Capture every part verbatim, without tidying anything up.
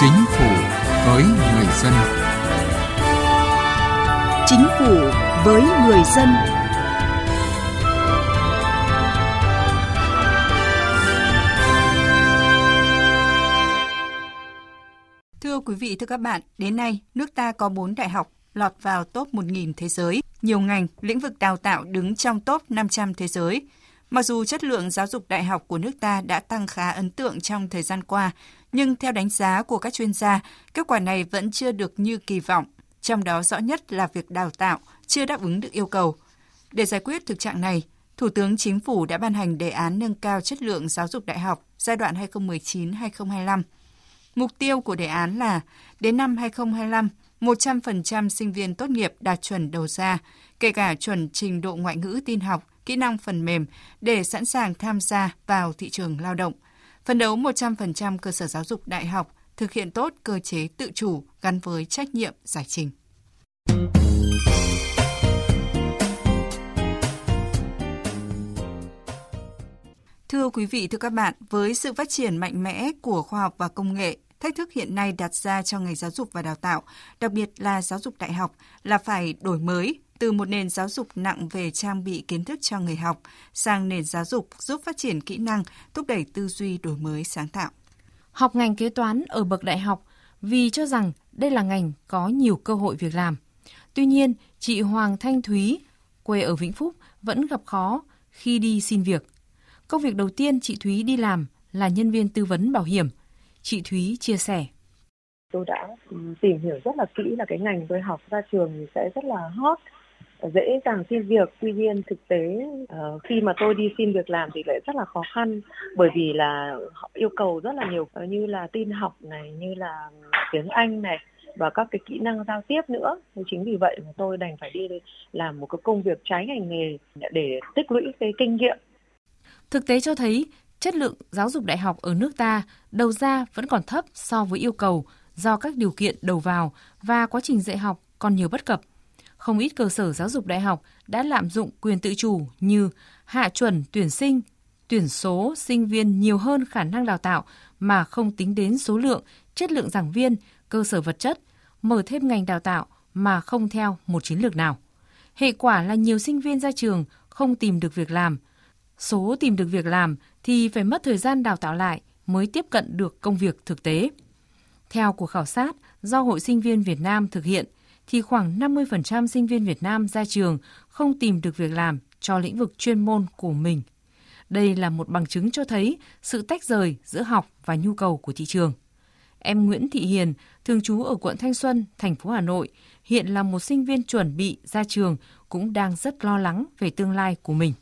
Chính phủ với người dân. Chính phủ với người dân. Thưa quý vị, thưa các bạn, đến nay nước ta có bốn đại học lọt vào top một nghìn thế giới, nhiều ngành, lĩnh vực đào tạo đứng trong top năm trăm thế giới. Mặc dù chất lượng giáo dục đại học của nước ta đã tăng khá ấn tượng trong thời gian qua, nhưng theo đánh giá của các chuyên gia, kết quả này vẫn chưa được như kỳ vọng, trong đó rõ nhất là việc đào tạo chưa đáp ứng được yêu cầu. Để giải quyết thực trạng này, Thủ tướng Chính phủ đã ban hành đề án nâng cao chất lượng giáo dục đại học giai đoạn hai không một chín đến hai không hai lăm. Mục tiêu của đề án là đến năm hai không hai lăm, một trăm phần trăm sinh viên tốt nghiệp đạt chuẩn đầu ra, kể cả chuẩn trình độ ngoại ngữ tin học, kỹ năng phần mềm để sẵn sàng tham gia vào thị trường lao động. Phấn đấu một trăm phần trăm cơ sở giáo dục đại học thực hiện tốt cơ chế tự chủ gắn với trách nhiệm giải trình. Thưa quý vị, thưa các bạn, với sự phát triển mạnh mẽ của khoa học và công nghệ, thách thức hiện nay đặt ra cho ngành giáo dục và đào tạo, đặc biệt là giáo dục đại học, là phải đổi mới từ một nền giáo dục nặng về trang bị kiến thức cho người học sang nền giáo dục giúp phát triển kỹ năng, thúc đẩy tư duy đổi mới sáng tạo. Học ngành kế toán ở bậc đại học vì cho rằng đây là ngành có nhiều cơ hội việc làm. Tuy nhiên, chị Hoàng Thanh Thúy, quê ở Vĩnh Phúc, vẫn gặp khó khi đi xin việc. Công việc đầu tiên chị Thúy đi làm là nhân viên tư vấn bảo hiểm. Chị Thúy chia sẻ. Tôi đã tìm hiểu rất là kỹ là cái ngành tôi học ra trường thì sẽ rất là hot, dễ dàng xin việc. Tuy nhiên thực tế khi mà tôi đi xin việc làm thì lại rất là khó khăn, bởi vì là họ yêu cầu rất là nhiều, như là tin học này, như là tiếng Anh này và các cái kỹ năng giao tiếp nữa. Chính vì vậy mà tôi đành phải đi làm một cái công việc trái ngành nghề để tích lũy cái kinh nghiệm. Thực tế cho thấy chất lượng giáo dục đại học ở nước ta đầu ra vẫn còn thấp so với yêu cầu do các điều kiện đầu vào và quá trình dạy học còn nhiều bất cập. Không ít cơ sở giáo dục đại học đã lạm dụng quyền tự chủ như hạ chuẩn tuyển sinh, tuyển số sinh viên nhiều hơn khả năng đào tạo mà không tính đến số lượng, chất lượng giảng viên, cơ sở vật chất, mở thêm ngành đào tạo mà không theo một chiến lược nào. Hệ quả là nhiều sinh viên ra trường không tìm được việc làm. Số tìm được việc làm thì phải mất thời gian đào tạo lại mới tiếp cận được công việc thực tế. Theo cuộc khảo sát do Hội Sinh viên Việt Nam thực hiện, thì khoảng năm mươi phần trăm sinh viên Việt Nam ra trường không tìm được việc làm cho lĩnh vực chuyên môn của mình. Đây là một bằng chứng cho thấy sự tách rời giữa học và nhu cầu của thị trường. Em Nguyễn Thị Hiền, thường trú ở quận Thanh Xuân, thành phố Hà Nội, hiện là một sinh viên chuẩn bị ra trường cũng đang rất lo lắng về tương lai của mình.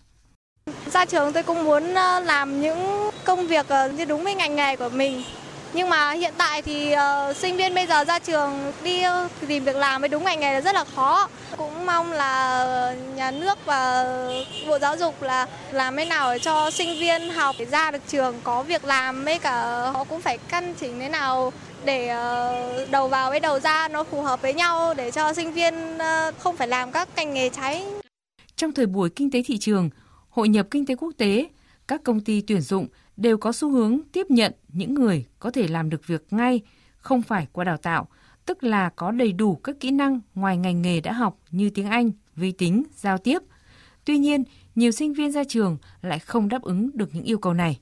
Ra trường tôi cũng muốn làm những công việc đúng với ngành nghề của mình. Nhưng mà hiện tại thì uh, sinh viên bây giờ ra trường đi uh, tìm việc làm với đúng ngành nghề là rất là khó. Cũng mong là nhà nước và Bộ Giáo dục là làm thế nào để cho sinh viên học để ra được trường có việc làm, với cả họ cũng phải căn chỉnh thế nào để uh, đầu vào với đầu ra nó phù hợp với nhau để cho sinh viên uh, không phải làm các ngành nghề cháy. Trong thời buổi kinh tế thị trường, hội nhập kinh tế quốc tế, các công ty tuyển dụng đều có xu hướng tiếp nhận những người có thể làm được việc ngay, không phải qua đào tạo, tức là có đầy đủ các kỹ năng ngoài ngành nghề đã học như tiếng Anh, vi tính, giao tiếp. Tuy nhiên, nhiều sinh viên ra trường lại không đáp ứng được những yêu cầu này.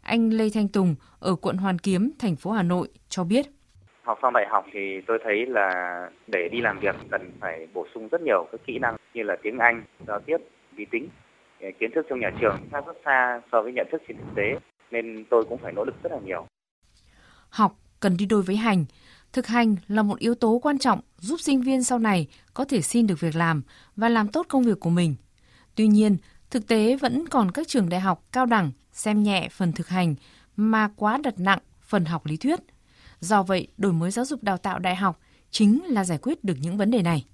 Anh Lê Thanh Tùng ở quận Hoàn Kiếm, thành phố Hà Nội cho biết. Học xong đại học thì tôi thấy là để đi làm việc cần phải bổ sung rất nhiều các kỹ năng như là tiếng Anh, giao tiếp, vi tính. Kiến thức trong nhà trường khá rất xa so với nhận thức trên thực tế, nên tôi cũng phải nỗ lực rất là nhiều. Học cần đi đôi với hành. Thực hành là một yếu tố quan trọng giúp sinh viên sau này có thể xin được việc làm và làm tốt công việc của mình. Tuy nhiên, thực tế vẫn còn các trường đại học cao đẳng xem nhẹ phần thực hành mà quá đặt nặng phần học lý thuyết. Do vậy, đổi mới giáo dục đào tạo đại học chính là giải quyết được những vấn đề này.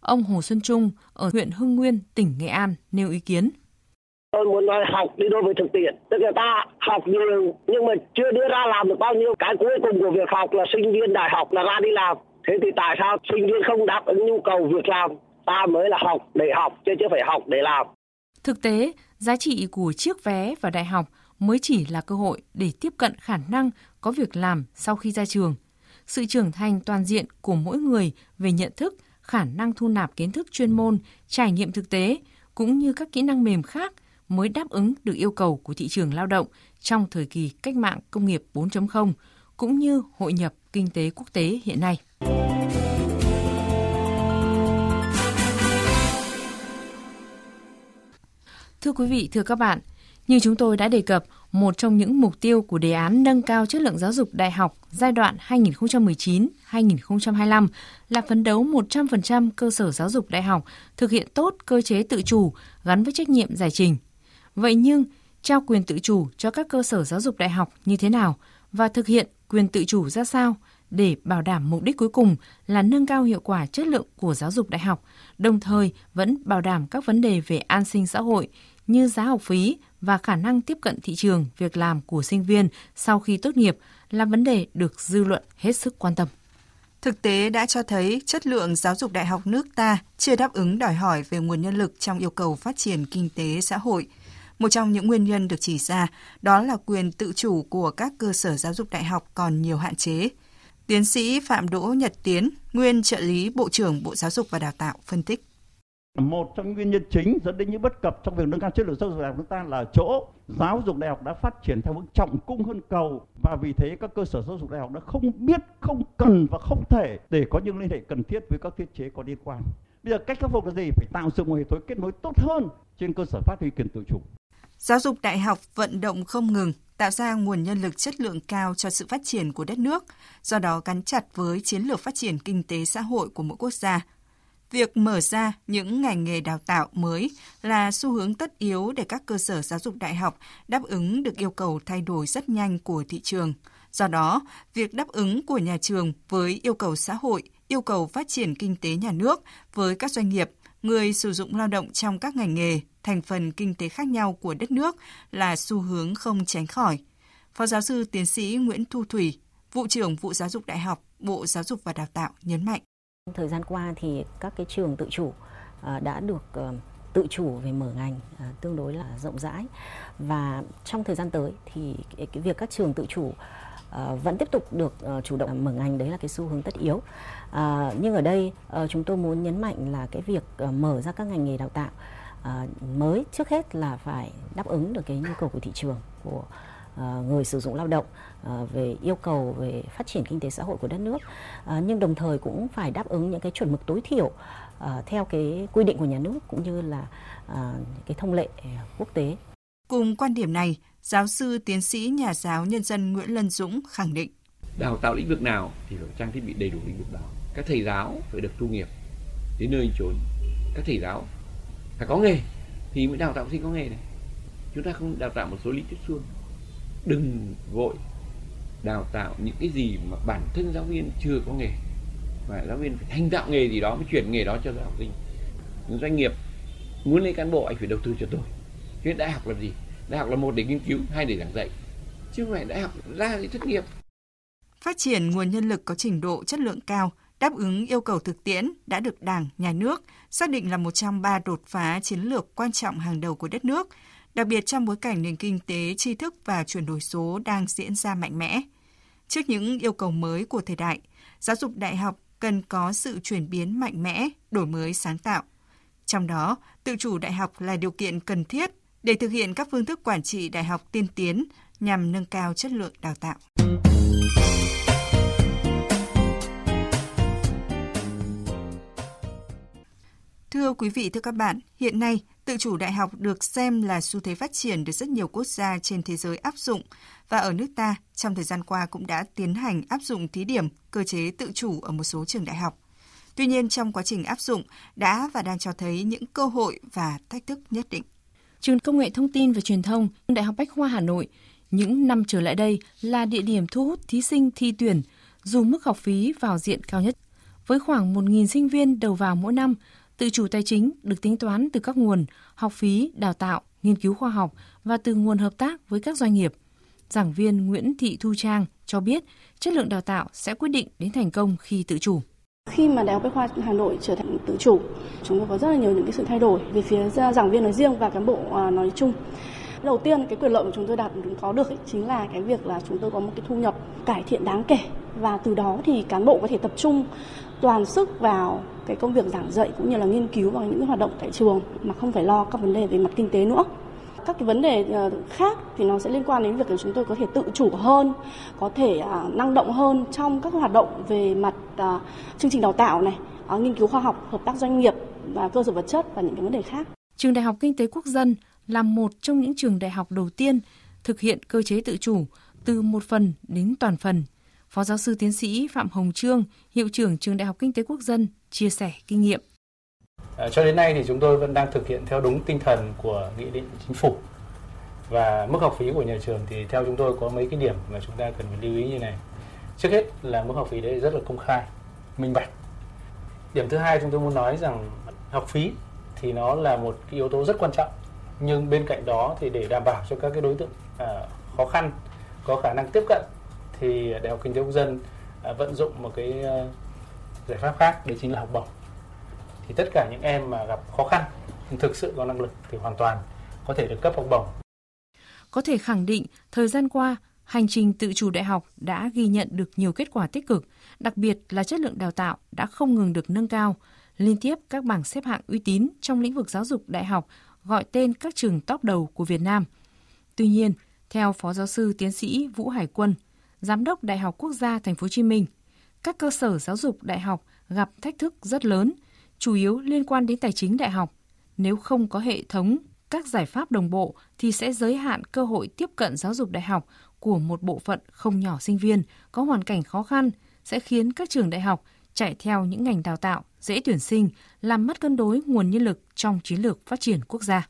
Ông Hồ Xuân Trung ở huyện Hưng Nguyên, tỉnh Nghệ An nêu ý kiến. Tôi muốn nói học đi đôi với thực tiễn, tức là ta học nhiều nhưng mà chưa đưa ra làm được bao nhiêu. Cái cuối cùng của việc học là sinh viên đại học là ra đi làm. Thế thì tại sao sinh viên không đáp ứng nhu cầu việc làm? Ta mới là học để học chứ chưa phải học để làm. Thực tế, giá trị của chiếc vé vào đại học mới chỉ là cơ hội để tiếp cận khả năng có việc làm sau khi ra trường. sự trưởng thành toàn diện của mỗi người về nhận thức, khả năng thu nạp kiến thức chuyên môn, trải nghiệm thực tế, cũng như các kỹ năng mềm khác mới đáp ứng được yêu cầu của thị trường lao động trong thời kỳ cách mạng công nghiệp bốn chấm không, cũng như hội nhập kinh tế quốc tế hiện nay. Thưa quý vị, thưa các bạn, như chúng tôi đã đề cập, một trong những mục tiêu của đề án nâng cao chất lượng giáo dục đại học giai đoạn hai nghìn không trăm mười chín đến hai nghìn không trăm hai mươi lăm là phấn đấu một trăm phần trăm cơ sở giáo dục đại học thực hiện tốt cơ chế tự chủ gắn với trách nhiệm giải trình. Vậy nhưng, trao quyền tự chủ cho các cơ sở giáo dục đại học như thế nào và thực hiện quyền tự chủ ra sao để bảo đảm mục đích cuối cùng là nâng cao hiệu quả chất lượng của giáo dục đại học, đồng thời vẫn bảo đảm các vấn đề về an sinh xã hội như giá học phí và khả năng tiếp cận thị trường việc làm của sinh viên sau khi tốt nghiệp là vấn đề được dư luận hết sức quan tâm. Thực tế đã cho thấy chất lượng giáo dục đại học nước ta chưa đáp ứng đòi hỏi về nguồn nhân lực trong yêu cầu phát triển kinh tế xã hội. Một trong những nguyên nhân được chỉ ra đó là quyền tự chủ của các cơ sở giáo dục đại học còn nhiều hạn chế. Tiến sĩ Phạm Đỗ Nhật Tiến, nguyên trợ lý Bộ trưởng Bộ Giáo dục và Đào tạo phân tích. Một trong nguyên nhân chính dẫn đến những bất cập trong việc nâng cao chất lượng giáo dục đại học chúng ta là chỗ giáo dục đại học đã phát triển theo hướng trọng cung hơn cầu, và vì thế các cơ sở giáo dục đại học đã không biết, không cần và không thể để có những liên hệ cần thiết với các thiết chế có liên quan. Bây giờ cách khắc phục là gì? Phải tạo sự mối kết nối tốt hơn trên cơ sở phát huy quyền tự chủ. Giáo dục đại học vận động không ngừng, tạo ra nguồn nhân lực chất lượng cao cho sự phát triển của đất nước, do đó gắn chặt với chiến lược phát triển kinh tế xã hội của mỗi quốc gia. Việc mở ra những ngành nghề đào tạo mới là xu hướng tất yếu để các cơ sở giáo dục đại học đáp ứng được yêu cầu thay đổi rất nhanh của thị trường. Do đó, việc đáp ứng của nhà trường với yêu cầu xã hội, yêu cầu phát triển kinh tế nhà nước với các doanh nghiệp, người sử dụng lao động trong các ngành nghề, thành phần kinh tế khác nhau của đất nước là xu hướng không tránh khỏi. Phó giáo sư tiến sĩ Nguyễn Thu Thủy, Vụ trưởng Vụ Giáo dục Đại học, Bộ Giáo dục và Đào tạo nhấn mạnh. Thời gian qua thì các cái trường tự chủ đã được tự chủ về mở ngành tương đối là rộng rãi, và trong thời gian tới thì cái việc các trường tự chủ vẫn tiếp tục được chủ động mở ngành, đấy là cái xu hướng tất yếu. Nhưng ở đây chúng tôi muốn nhấn mạnh là cái việc mở ra các ngành nghề đào tạo mới trước hết là phải đáp ứng được cái nhu cầu của thị trường, của người sử dụng lao động, về yêu cầu về phát triển kinh tế xã hội của đất nước, nhưng đồng thời cũng phải đáp ứng những cái chuẩn mực tối thiểu theo cái quy định của nhà nước cũng như là cái thông lệ quốc tế. Cùng quan điểm này, giáo sư tiến sĩ nhà giáo nhân dân Nguyễn Lân Dũng khẳng định: đào tạo lĩnh vực nào thì phải trang thiết bị đầy đủ lĩnh vực đó. Các thầy giáo phải được thu nghiệp đến nơi chốn, các thầy giáo phải có nghề thì mới đào tạo sinh có nghề này. Chúng ta không đào tạo một số lý thuyết suông. Đừng vội đào tạo những cái gì mà bản thân giáo viên chưa có nghề, mà giáo viên phải thành tạo nghề gì đó mới chuyển nghề đó cho học sinh. Doanh nghiệp muốn lấy cán bộ anh phải đầu tư cho tôi. Chứ đại học làm gì? Đại học là một để nghiên cứu, hai để giảng dạy. Chứ không phải đại học ra để thất nghiệp. Phát triển nguồn nhân lực có trình độ chất lượng cao, đáp ứng yêu cầu thực tiễn đã được Đảng, Nhà nước xác định là một trong ba đột phá chiến lược quan trọng hàng đầu của đất nước, đặc biệt trong bối cảnh nền kinh tế, tri thức và chuyển đổi số đang diễn ra mạnh mẽ. Trước những yêu cầu mới của thời đại, giáo dục đại học cần có sự chuyển biến mạnh mẽ, đổi mới sáng tạo. Trong đó, tự chủ đại học là điều kiện cần thiết để thực hiện các phương thức quản trị đại học tiên tiến nhằm nâng cao chất lượng đào tạo. Thưa quý vị, thưa các bạn, hiện nay tự chủ đại học được xem là xu thế phát triển được rất nhiều quốc gia trên thế giới áp dụng, và ở nước ta trong thời gian qua cũng đã tiến hành áp dụng thí điểm cơ chế tự chủ ở một số trường đại học. Tuy nhiên, trong quá trình áp dụng đã và đang cho thấy những cơ hội và thách thức nhất định. Trường Công nghệ Thông tin và Truyền thông, Đại học Bách Khoa Hà Nội những năm trở lại đây là địa điểm thu hút thí sinh thi tuyển dù mức học phí vào diện cao nhất. Với khoảng một nghìn sinh viên đầu vào mỗi năm, tự chủ tài chính được tính toán từ các nguồn học phí, đào tạo, nghiên cứu khoa học và từ nguồn hợp tác với các doanh nghiệp. Giảng viên Nguyễn Thị Thu Trang cho biết chất lượng đào tạo sẽ quyết định đến thành công khi tự chủ. Khi mà Đại học Bách Khoa Hà Nội trở thành tự chủ, chúng tôi có rất là nhiều những cái sự thay đổi về phía giảng viên nói riêng và cán bộ nói chung. Đầu tiên cái quyền lợi mà chúng tôi đạt có được ấy, chính là cái việc là chúng tôi có một cái thu nhập cải thiện đáng kể, và từ đó thì cán bộ có thể tập trung toàn sức vào cái công việc giảng dạy cũng như là nghiên cứu vào những hoạt động tại trường mà không phải lo các vấn đề về mặt kinh tế nữa. Các cái vấn đề khác thì nó sẽ liên quan đến việc là chúng tôi có thể tự chủ hơn, có thể năng động hơn trong các hoạt động về mặt chương trình đào tạo này, nghiên cứu khoa học, hợp tác doanh nghiệp và cơ sở vật chất và những cái vấn đề khác. Trường Đại học Kinh tế Quốc dân là một trong những trường đại học đầu tiên thực hiện cơ chế tự chủ từ một phần đến toàn phần. Phó giáo sư tiến sĩ Phạm Hồng Chương, hiệu trưởng Trường Đại học Kinh tế Quốc dân chia sẻ kinh nghiệm. Cho đến nay thì chúng tôi vẫn đang thực hiện theo đúng tinh thần của nghị định chính phủ, và mức học phí của nhà trường thì theo chúng tôi có mấy cái điểm mà chúng ta cần phải lưu ý như này. Trước hết là mức học phí đấy rất là công khai, minh bạch. Điểm thứ hai chúng tôi muốn nói rằng học phí thì nó là một cái yếu tố rất quan trọng, nhưng bên cạnh đó thì để đảm bảo cho các cái đối tượng khó khăn có khả năng tiếp cận thì Đại học Kinh tế Quốc dân vận dụng một cái giải pháp khác, đấy chính là học bổng. Thì tất cả những em mà gặp khó khăn, thực sự có năng lực thì hoàn toàn có thể được cấp học bổng. Có thể khẳng định, thời gian qua, hành trình tự chủ đại học đã ghi nhận được nhiều kết quả tích cực, đặc biệt là chất lượng đào tạo đã không ngừng được nâng cao. Liên tiếp các bảng xếp hạng uy tín trong lĩnh vực giáo dục đại học gọi tên các trường top đầu của Việt Nam. Tuy nhiên, theo Phó Giáo sư Tiến sĩ Vũ Hải Quân, Giám đốc Đại học Quốc gia Thành phố Hồ Chí Minh, các cơ sở giáo dục đại học gặp thách thức rất lớn, chủ yếu liên quan đến tài chính đại học. Nếu không có hệ thống, các giải pháp đồng bộ thì sẽ giới hạn cơ hội tiếp cận giáo dục đại học của một bộ phận không nhỏ sinh viên có hoàn cảnh khó khăn, sẽ khiến các trường đại học chạy theo những ngành đào tạo dễ tuyển sinh, làm mất cân đối nguồn nhân lực trong chiến lược phát triển quốc gia.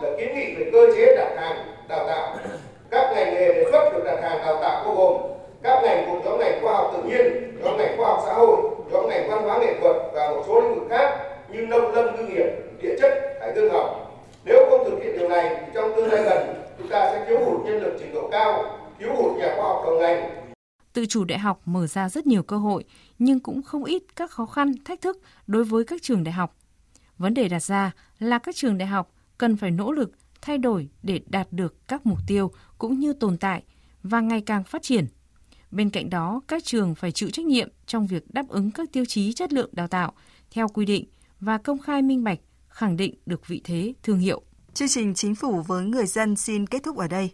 Kiến nghị về cơ chế đặt hàng đào tạo, các ngành nghề đề xuất được đặt hàng đào tạo bao gồm các ngành thuộc nhóm ngành khoa học tự nhiên, nhóm ngành khoa học xã hội, nhóm ngành văn hóa nghệ thuật và một số lĩnh vực khác như nông lâm ngư nghiệp, địa chất, hải dương học. Nếu không thực hiện điều này thì trong tương lai gần chúng ta sẽ thiếu hụt nhân lực trình độ cao, thiếu hụt nhà khoa học đầu ngành. Tự chủ đại học mở ra rất nhiều cơ hội nhưng cũng không ít các khó khăn, thách thức đối với các trường đại học. Vấn đề đặt ra là các trường đại học cần phải nỗ lực thay đổi để đạt được các mục tiêu cũng như tồn tại và ngày càng phát triển. Bên cạnh đó, các trường phải chịu trách nhiệm trong việc đáp ứng các tiêu chí chất lượng đào tạo theo quy định và công khai minh bạch, khẳng định được vị thế thương hiệu. Chương trình Chính phủ với người dân xin kết thúc ở đây.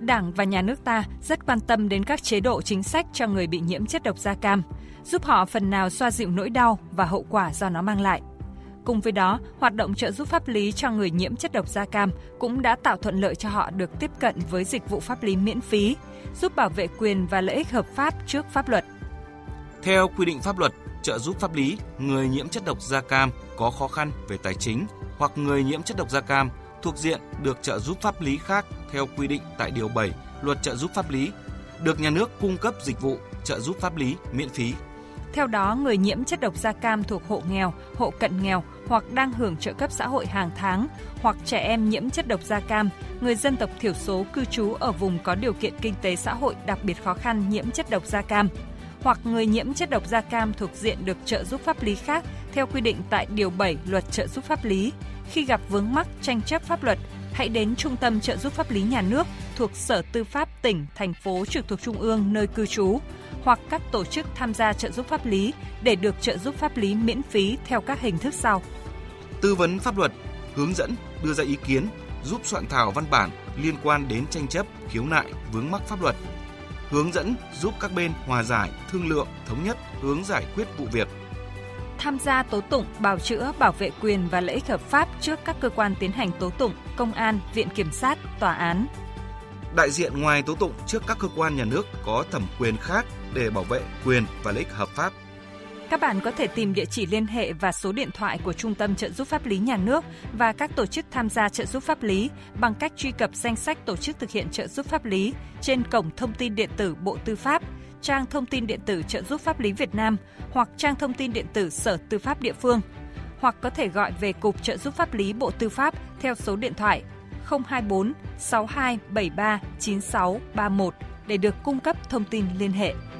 Đảng và nhà nước ta rất quan tâm đến các chế độ chính sách cho người bị nhiễm chất độc da cam, giúp họ phần nào xoa dịu nỗi đau và hậu quả do nó mang lại. Cùng với đó, hoạt động trợ giúp pháp lý cho người nhiễm chất độc da cam cũng đã tạo thuận lợi cho họ được tiếp cận với dịch vụ pháp lý miễn phí, giúp bảo vệ quyền và lợi ích hợp pháp trước pháp luật. Theo quy định pháp luật, trợ giúp pháp lý, người nhiễm chất độc da cam có khó khăn về tài chính hoặc người nhiễm chất độc da cam thuộc diện được trợ giúp pháp lý khác theo quy định tại Điều bảy Luật Trợ giúp pháp lý, được nhà nước cung cấp dịch vụ trợ giúp pháp lý miễn phí. Theo đó, người nhiễm chất độc da cam thuộc hộ nghèo, hộ cận nghèo hoặc đang hưởng trợ cấp xã hội hàng tháng, hoặc trẻ em nhiễm chất độc da cam, người dân tộc thiểu số cư trú ở vùng có điều kiện kinh tế xã hội đặc biệt khó khăn nhiễm chất độc da cam, hoặc người nhiễm chất độc da cam thuộc diện được trợ giúp pháp lý khác theo quy định tại Điều bảy Luật Trợ giúp pháp lý. Khi gặp vướng mắc tranh chấp pháp luật, hãy đến Trung tâm Trợ giúp pháp lý nhà nước thuộc Sở Tư pháp tỉnh, thành phố trực thuộc Trung ương nơi cư trú, hoặc các tổ chức tham gia trợ giúp pháp lý để được trợ giúp pháp lý miễn phí theo các hình thức sau: tư vấn pháp luật, hướng dẫn, đưa ra ý kiến, giúp soạn thảo văn bản liên quan đến tranh chấp, khiếu nại, vướng mắc pháp luật, hướng dẫn giúp các bên hòa giải, thương lượng, thống nhất hướng giải quyết vụ việc, tham gia tố tụng, bào chữa, bảo vệ quyền và lợi ích hợp pháp trước các cơ quan tiến hành tố tụng, công an, viện kiểm sát, tòa án. Đại diện ngoài tố tụng trước các cơ quan nhà nước có thẩm quyền khác để bảo vệ quyền và lợi ích hợp pháp. Các bạn có thể tìm địa chỉ liên hệ và số điện thoại của Trung tâm Trợ giúp pháp lý nhà nước và các tổ chức tham gia trợ giúp pháp lý bằng cách truy cập danh sách tổ chức thực hiện trợ giúp pháp lý trên cổng thông tin điện tử Bộ Tư pháp, trang thông tin điện tử trợ giúp pháp lý Việt Nam hoặc trang thông tin điện tử Sở Tư pháp địa phương, hoặc có thể gọi về Cục Trợ giúp pháp lý Bộ Tư pháp theo số điện thoại không hai bốn sáu hai bảy ba chín sáu ba một để được cung cấp thông tin liên hệ.